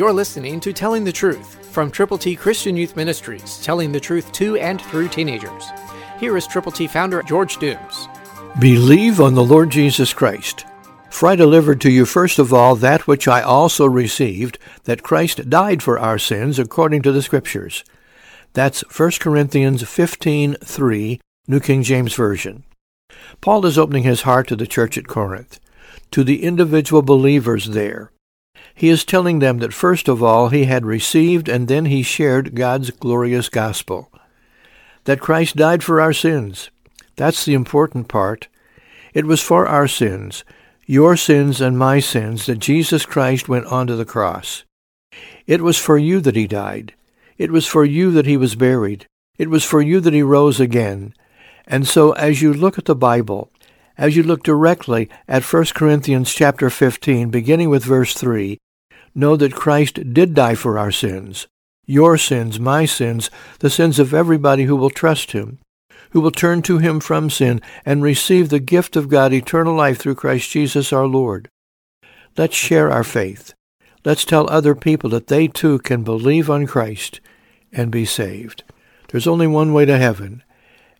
You're listening to Telling the Truth from Triple T Christian Youth Ministries, telling the truth to and through teenagers. Here is Triple T founder George Dooms. Believe on the Lord Jesus Christ. For I delivered to you first of all that which I also received, that Christ died for our sins according to the Scriptures. That's 1 Corinthians 15:3, New King James Version. Paul is opening his heart to the church at Corinth, to the individual believers there. He is telling them that first of all he had received and then he shared God's glorious gospel. That Christ died for our sins. That's the important part. It was for our sins, your sins and my sins, that Jesus Christ went onto the cross. It was for you that he died. It was for you that he was buried. It was for you that he rose again. And so as you look at the Bible, as you look directly at 1 Corinthians chapter 15, beginning with verse 3, know that Christ did die for our sins, your sins, my sins, the sins of everybody who will trust him, who will turn to him from sin and receive the gift of God, eternal life through Christ Jesus our Lord. Let's share our faith. Let's tell other people that they too can believe on Christ and be saved. There's only one way to heaven.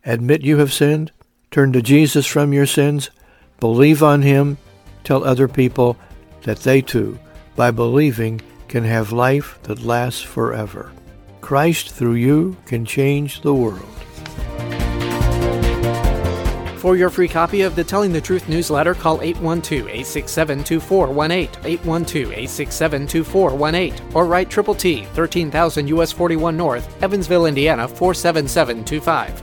Admit you have sinned. Turn to Jesus from your sins, believe on him, tell other people that they too, by believing, can have life that lasts forever. Christ through you can change the world. For your free copy of the Telling the Truth newsletter, call 812-867-2418, 812-867-2418, or write Triple T, 13,000 U.S. 41 North, Evansville, Indiana, 47725.